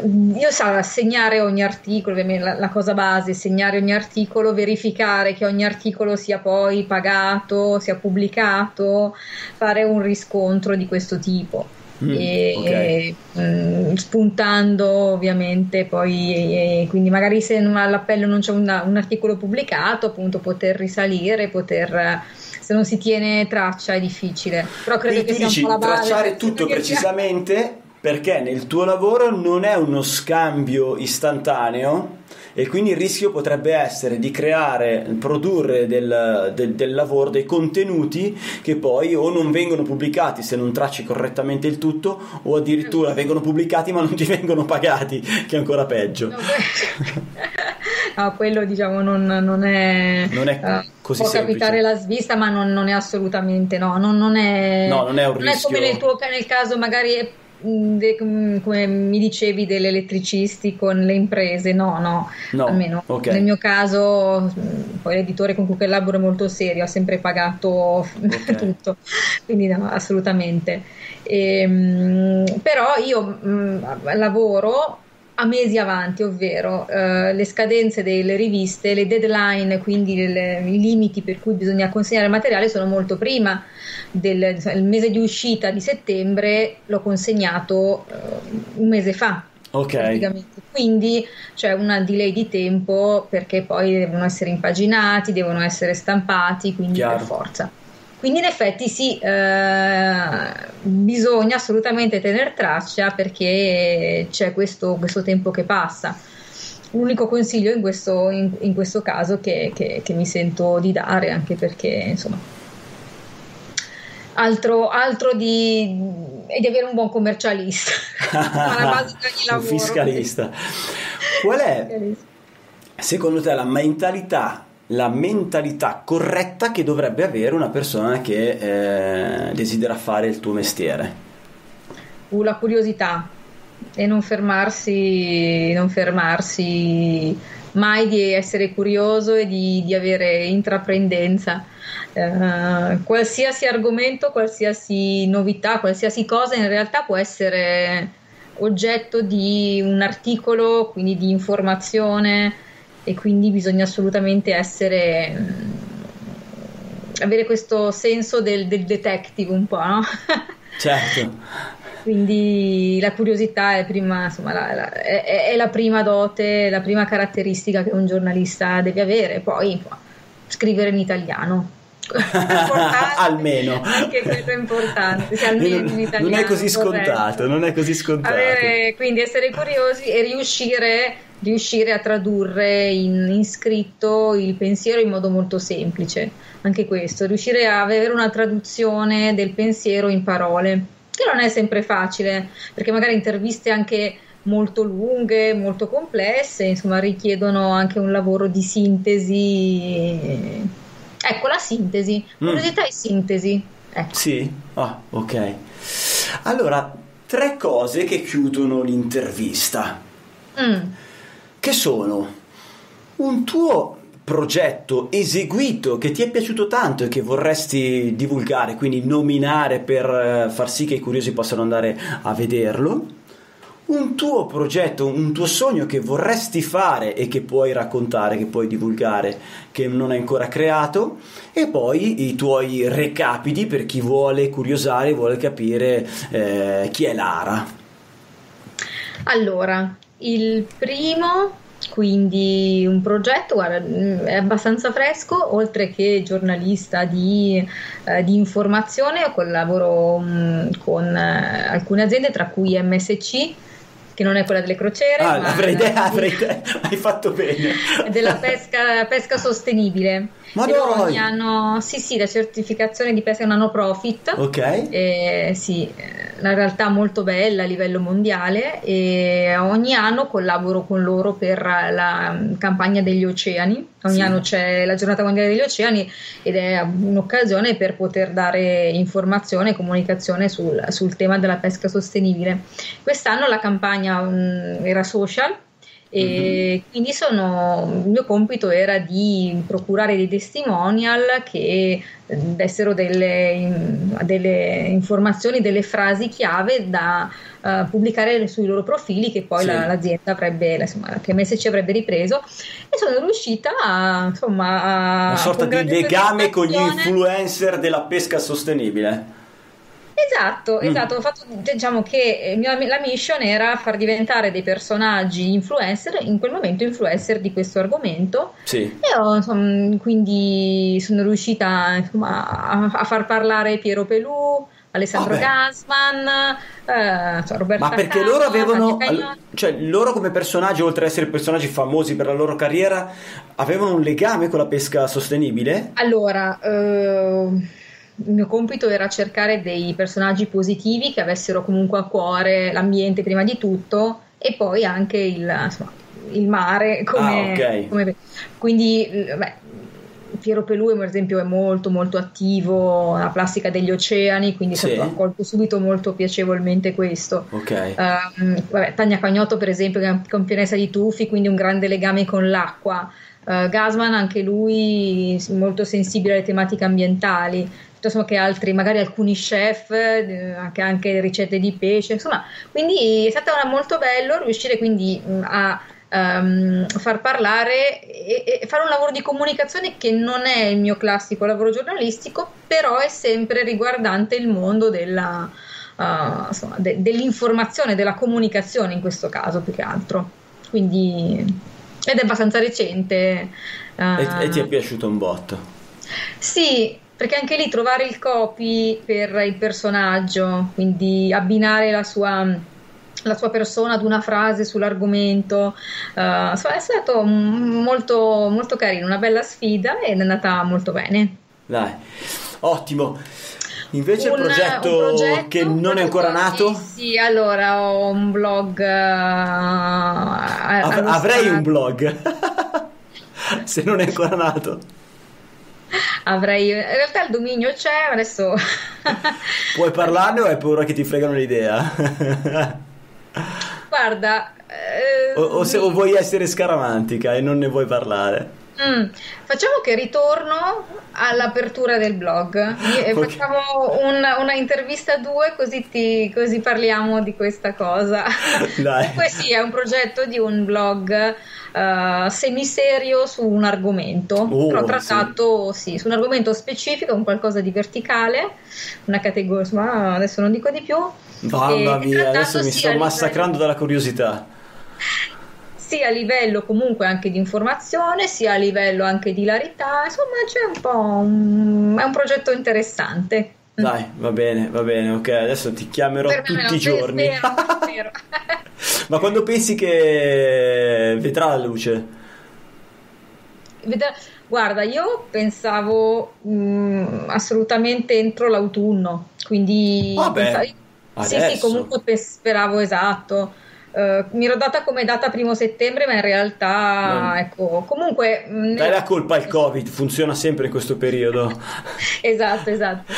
io so segnare ogni articolo, ovviamente la, la cosa base, segnare ogni articolo, verificare che ogni articolo sia poi pagato, sia pubblicato, fare un riscontro di questo tipo. mm, e, okay. e, mh, spuntando ovviamente poi e, e quindi magari se all'appello non c'è una, un articolo pubblicato, appunto poter risalire, poter, se non si tiene traccia è difficile, però credo che sia un po' la base. Tracciare tutto precisamente, perché nel tuo lavoro non è uno scambio istantaneo e quindi il rischio potrebbe essere di creare, produrre del, del, del lavoro, dei contenuti che poi o non vengono pubblicati se non tracci correttamente il tutto, o addirittura vengono pubblicati ma non ti vengono pagati, che è ancora peggio. No, quello diciamo non, non è, non è uh, così può semplice. Capitare la svista, ma non, non è assolutamente no, non, non è, no, non è un non rischio. È come nel tuo nel caso magari è De, come mi dicevi degli elettricisti con le imprese, no no, no almeno okay. Nel mio caso poi l'editore con cui collaboro è molto serio, ha sempre pagato okay. tutto, quindi no, assolutamente. E, però io mh, lavoro a mesi avanti, ovvero eh, le scadenze delle riviste, le deadline, quindi le, i limiti per cui bisogna consegnare il materiale sono molto prima del insomma, il mese di uscita di settembre l'ho consegnato eh, un mese fa. Okay. Quindi c'è cioè, un delay di tempo, perché poi devono essere impaginati, devono essere stampati, quindi Chiaro. Per forza. Quindi in effetti sì, eh, bisogna assolutamente tener traccia, perché c'è questo, questo tempo che passa. L'unico consiglio in questo, in, in questo caso che, che, che mi sento di dare, anche perché insomma altro, altro di, è di avere un buon commercialista, alla base di ogni lavoro, un fiscalista. Qual è secondo te la mentalità? La mentalità corretta che dovrebbe avere una persona che eh, desidera fare il tuo mestiere? Uh, la curiosità, e non fermarsi, non fermarsi mai, di essere curioso e di, di avere intraprendenza. Eh, qualsiasi argomento, qualsiasi novità, qualsiasi cosa in realtà può essere oggetto di un articolo, quindi di informazione. E quindi bisogna assolutamente essere, avere questo senso del, del detective un po', no? Certo. Quindi la curiosità è, prima, insomma, la, la, è, è la prima dote, la prima caratteristica che un giornalista deve avere. Poi scrivere in italiano. Almeno anche questo è importante, sì, almeno non, in italiano, non è così scontato, non è così scontato. Avere, quindi essere curiosi e riuscire, riuscire a tradurre in, in scritto il pensiero in modo molto semplice, anche questo, riuscire a avere una traduzione del pensiero in parole, che non è sempre facile, perché magari interviste anche molto lunghe, molto complesse, insomma richiedono anche un lavoro di sintesi. Ecco, la sintesi, curiosità mm. e sintesi. Ecco. Sì, ah, ok. Allora, tre cose che chiudono l'intervista. Mm. Che sono un tuo progetto eseguito che ti è piaciuto tanto e che vorresti divulgare, quindi nominare per far sì che i curiosi possano andare a vederlo. Un tuo progetto, un tuo sogno che vorresti fare e che puoi raccontare, che puoi divulgare, che non hai ancora creato, e poi i tuoi recapiti per chi vuole curiosare, vuole capire eh, chi è Lara. Allora, il primo, quindi un progetto, guarda, è abbastanza fresco, oltre che giornalista di, eh, di informazione, io collaboro mh, con eh, alcune aziende, tra cui M S C, che non è quella delle crociere, ah, ma avrei idea, avrei idea. Hai fatto bene. Della pesca, pesca sostenibile. Ma no, ogni anno, sì sì, la certificazione di pesca è una no profit. Ok. Eh, sì, una realtà molto bella a livello mondiale, e ogni anno collaboro con loro per la campagna degli oceani. Ogni sì. anno c'è la giornata mondiale degli oceani, ed è un'occasione per poter dare informazione e comunicazione sul, sul tema della pesca sostenibile. Quest'anno la campagna mh, era social, e mm-hmm. quindi sono, il mio compito era di procurare dei testimonial che dessero delle, delle informazioni, delle frasi chiave da uh, pubblicare sui loro profili, che poi sì. la, l'azienda avrebbe, insomma, che M S C avrebbe ripreso, e sono riuscita a, insomma, a una sorta di legame con gli influencer della pesca sostenibile. Esatto, esatto. Mm. Ho fatto, diciamo che mia, la mission era far diventare dei personaggi influencer, in quel momento influencer di questo argomento. Sì. E ho, insomma, quindi sono riuscita insomma, a, a far parlare Piero Pelù, Alessandro Gassman, eh, cioè Roberta. Ma perché Cano, loro avevano, cioè loro come personaggi, oltre ad essere personaggi famosi per la loro carriera, avevano un legame con la pesca sostenibile? Allora, eh, il mio compito era cercare dei personaggi positivi che avessero comunque a cuore l'ambiente prima di tutto e poi anche il, insomma, il mare come, ah, okay. come quindi beh, Piero Pelù per esempio è molto molto attivo alla plastica degli oceani, quindi sì. ha colto subito molto piacevolmente questo. Okay. Uh, vabbè, Tania Cagnotto per esempio che è una campionessa di tuffi, quindi un grande legame con l'acqua. uh, Gassman anche lui molto sensibile alle tematiche ambientali, piuttosto che altri, magari alcuni chef, eh, anche, anche ricette di pesce, insomma, quindi è stato molto bello riuscire quindi a Um, far parlare e, e fare un lavoro di comunicazione che non è il mio classico lavoro giornalistico, però è sempre riguardante il mondo della, uh, insomma, de, dell'informazione, della comunicazione in questo caso più che altro, quindi ed è abbastanza recente. uh, e, e ti è piaciuto un botto? Sì, perché anche lì trovare il copy per il personaggio, quindi abbinare la sua la sua persona ad una frase sull'argomento, uh, è stato molto molto carino, una bella sfida ed è andata molto bene. Dai, ottimo. Invece un, il progetto, progetto che non progetto, è ancora nato? Sì, sì, allora ho un blog. Uh, Av- avrei stato. un blog se non è ancora nato. Avrei, in realtà il dominio c'è adesso. Puoi parlarne o hai paura che ti fregano l'idea? Guarda, eh, o, o, se, o vuoi essere scaramantica e non ne vuoi parlare. Mm, facciamo che ritorno all'apertura del blog e okay. facciamo una, una intervista a due, così, ti, così parliamo di questa cosa. Comunque sì, è un progetto di un blog uh, semiserio su un argomento, oh, però trattato sì. Sì, su un argomento specifico, un qualcosa di verticale, una categoria, ma adesso non dico di più. Mamma mia, adesso mi sto massacrando dalla curiosità. Sia a livello comunque anche di informazione, sia a livello anche di hilarità, insomma c'è un po' un, è un progetto interessante. Dai, va bene, va bene, ok, adesso ti chiamerò per tutti i giorni. Spero, spero. Ma quando pensi che vedrà la luce? Vedrà... Guarda, io pensavo mh, assolutamente entro l'autunno, quindi vabbè. Pensavo... Adesso. Sì, sì, comunque speravo, esatto. Uh, mi ero data come data primo settembre, ma in realtà, mm. ecco, comunque. Dai ne... la colpa al Covid, funziona sempre in questo periodo. esatto, esatto.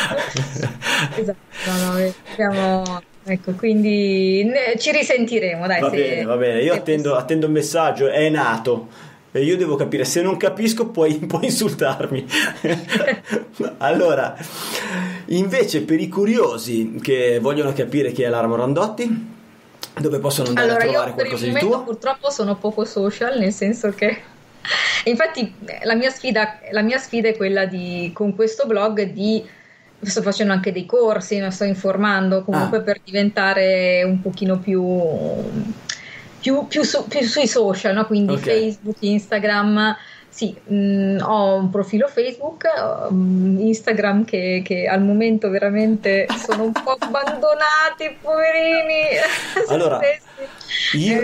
esatto, no, no, siamo... Ecco, quindi ne... ci risentiremo, dai. Va se... bene, va bene. Io attendo, attendo un messaggio, è nato. E io devo capire, se non capisco puoi, puoi insultarmi. Allora, invece per i curiosi che vogliono capire chi è Lara Morandotti, dove possono andare allora, a trovare qualcosa di tuo? Allora, io per il momento purtroppo sono poco social, nel senso che infatti la mia sfida, la mia sfida è quella di, con questo blog, di sto facendo anche dei corsi, mi sto informando comunque ah. per diventare un pochino più Più, più, su, più sui social, no? Quindi okay. Facebook, Instagram, sì, mh, ho un profilo Facebook, mh, Instagram che, che al momento veramente sono un po' abbandonati, poverini. Allora, io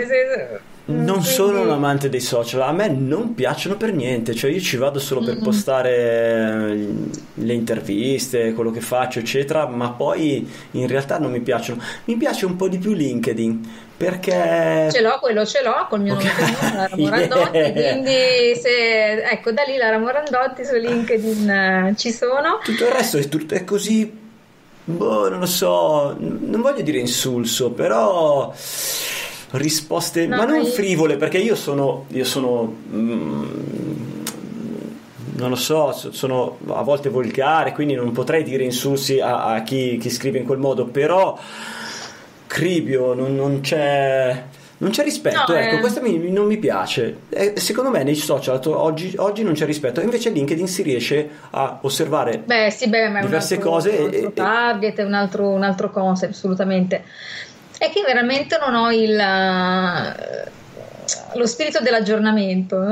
non Quindi... sono un amante dei social, a me non piacciono per niente, cioè io ci vado solo per mm-hmm. postare le interviste, quello che faccio, eccetera, ma poi in realtà non mi piacciono. Mi piace un po' di più LinkedIn. Perché ce l'ho, quello ce l'ho col mio okay. nome, Lara Morandotti, yeah. quindi se ecco da lì Lara Morandotti su LinkedIn ci sono. Tutto il resto è, tutto, è così, boh, non lo so, non voglio dire insulso, però risposte, no, ma non frivole, perché io sono, io sono mm, non lo so, sono a volte volgare, quindi non potrei dire insulsi a, a chi, chi scrive in quel modo, però. Cribio, non, non c'è Non c'è rispetto, no, ecco, eh... questo mi, non mi piace. Eh, secondo me nei social oggi, oggi non c'è rispetto, invece LinkedIn si riesce a osservare beh, sì, beh, ma è diverse un altro, cose. Un altro target, e... un, altro, un altro concept, assolutamente. È che veramente non ho il... lo spirito dell'aggiornamento, no,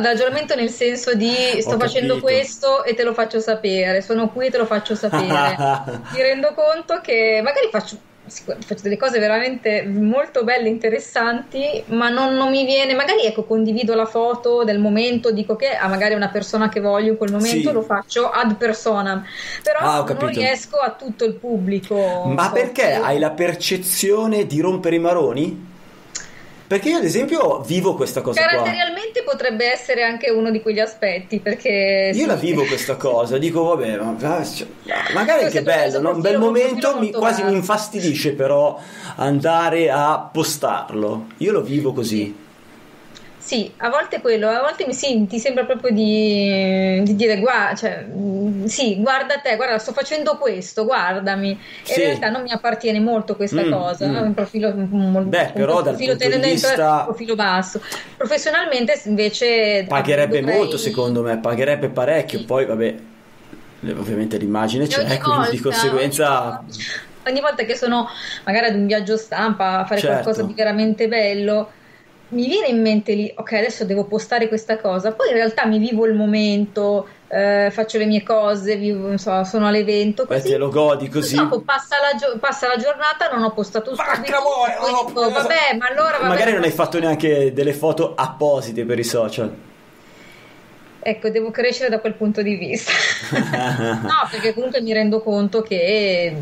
dell'aggiornamento nel senso di sto facendo questo e te lo faccio sapere, sono qui e te lo faccio sapere. Mi rendo conto che magari faccio, faccio delle cose veramente molto belle, interessanti, ma non, non mi viene, magari ecco condivido la foto del momento, dico che a ah, magari una persona che voglio in quel momento, sì, lo faccio ad personam, però ah, non riesco a tutto il pubblico. Ma so, perché che... hai la percezione di rompere i maroni? Perché io ad esempio vivo questa cosa qua. Caratterialmente potrebbe essere anche uno di quegli aspetti, perché io sì, la vivo questa cosa, dico vabbè, ma, magari che bello, no? Un bel momento mi, quasi mi infastidisce però andare a postarlo, io lo vivo così. Sì, a volte quello, a volte mi senti, sì, sembra proprio di, di dire guarda, cioè, sì, guarda te, guarda, sto facendo questo, guardami. Sì. E in realtà non mi appartiene molto questa mm, cosa, mm. un profilo molto Beh, un però profilo dal punto di vista... un profilo basso. Professionalmente invece pagherebbe dovrei... molto, secondo me, pagherebbe parecchio, sì. Poi vabbè, ovviamente l'immagine c'è, quindi volta, di conseguenza ogni volta che sono magari ad un viaggio stampa a fare certo. qualcosa di veramente bello, mi viene in mente lì, ok, adesso devo postare questa cosa, poi in realtà mi vivo il momento, eh, faccio le mie cose, vivo, non so, sono all'evento, così. Beh, te lo godi così. Dopo passa la, gio- passa la giornata, non ho postato subito, poi oh, dico, vabbè, ma allora... Vabbè, magari non hai fatto neanche delle foto apposite per i social. Ecco, devo crescere da quel punto di vista. No, perché comunque mi rendo conto che...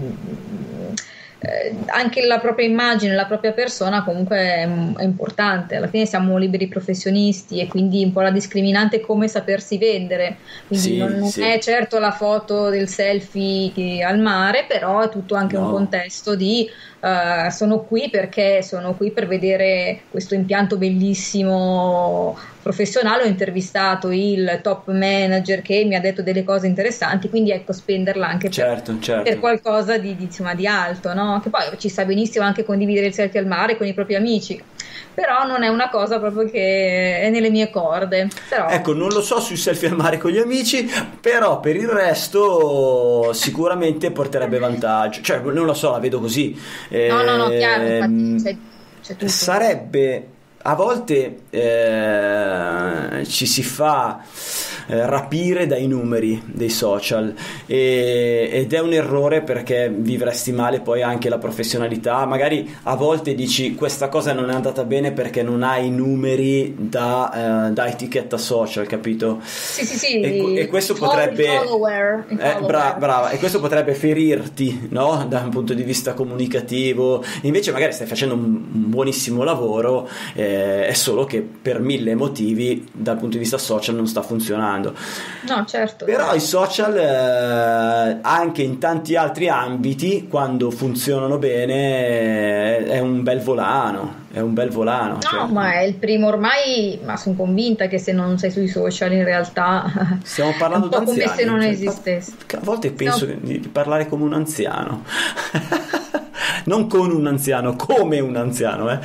Eh, anche la propria immagine, la propria persona comunque è, è importante, alla fine siamo liberi professionisti e quindi un po' la discriminante è come sapersi vendere, quindi sì, non sì. è certo la foto del selfie che, al mare, però è tutto anche no. un contesto di uh, sono qui perché sono qui per vedere questo impianto bellissimo professionale, ho intervistato il top manager che mi ha detto delle cose interessanti, quindi ecco spenderla anche certo, per, certo. per qualcosa di, di, insomma, di alto, no? Che poi ci sta benissimo anche condividere il selfie al mare con i propri amici, però non è una cosa proprio che è nelle mie corde, però... Ecco, non lo so sui selfie al mare con gli amici, però per il resto sicuramente porterebbe vantaggio, cioè non lo so, la vedo così. Eh, no no no chiaro, infatti c'è, c'è tutto. Sarebbe a volte eh, ci si fa eh, rapire dai numeri dei social e, ed è un errore, perché vivresti male poi anche la professionalità. Magari a volte dici questa cosa non è andata bene perché non hai i numeri da, eh, da etichetta social, capito? Sì sì sì. E, e questo potrebbe follower, eh, bra- brava e questo potrebbe ferirti, no? Da un punto di vista comunicativo. Invece magari stai facendo un, un buonissimo lavoro, eh, è solo che per mille motivi dal punto di vista social non sta funzionando. No, certo. Però certo. i social eh, anche in tanti altri ambiti, quando funzionano bene, è un bel volano, è un bel volano. No, cioè, ma è il primo ormai, ma sono convinta che se non sei sui social in realtà stiamo parlando di anziani, come se non cioè, esistesse. A volte penso stiamo... di parlare come un anziano. Non con un anziano, come un anziano, eh.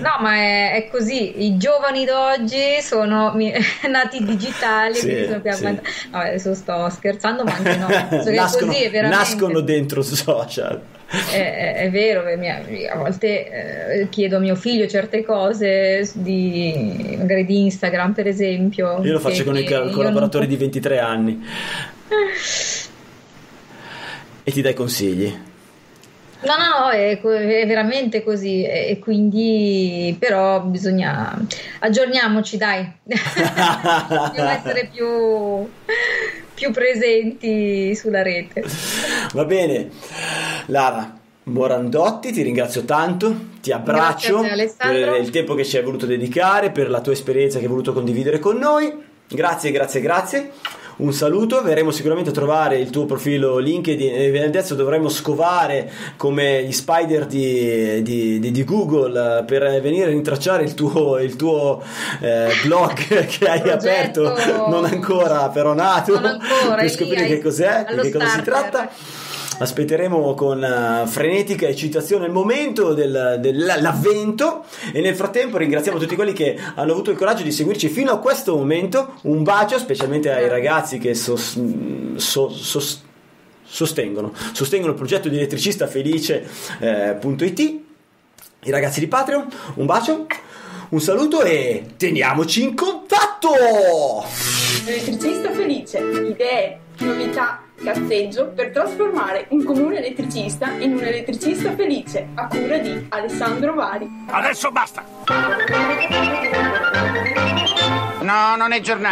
No, ma è, è così. I giovani d'oggi sono mi, nati digitali, sì, quindi sono più sì. no, adesso sto scherzando, ma anche no. Nascono, così, veramente... nascono dentro social. È, è, è vero, a volte eh, chiedo a mio figlio certe cose di, magari di Instagram, per esempio. Io lo faccio con i collaboratori non... di ventitré anni. E ti dai consigli. No, no, no, è, è veramente così, e quindi però bisogna aggiorniamoci, dai. Dobbiamo essere più, più presenti sulla rete. Va bene, Lara Morandotti, ti ringrazio tanto, ti abbraccio te, per il tempo che ci hai voluto dedicare, per la tua esperienza che hai voluto condividere con noi. Grazie, grazie, grazie. Un saluto, verremo sicuramente a trovare il tuo profilo LinkedIn e adesso dovremo scovare come gli spider di, di, di, di Google per venire a rintracciare il tuo, il tuo eh, blog che hai aperto, non ancora però nato, non ancora, per scoprire che cos'è, di che cosa si tratta. aspetteremo con frenetica eccitazione il momento del, dell'avvento, e nel frattempo ringraziamo tutti quelli che hanno avuto il coraggio di seguirci fino a questo momento. Un bacio specialmente ai ragazzi che sos, sos, sos, sostengono sostengono il progetto di elettricista felice punto it, eh, i ragazzi di Patreon. Un bacio, un saluto e teniamoci in contatto. Elettricista felice, idee, novità, cazzeggio per trasformare un comune elettricista in un elettricista felice, a cura di Alessandro Bari. Adesso basta. No, non è giornata.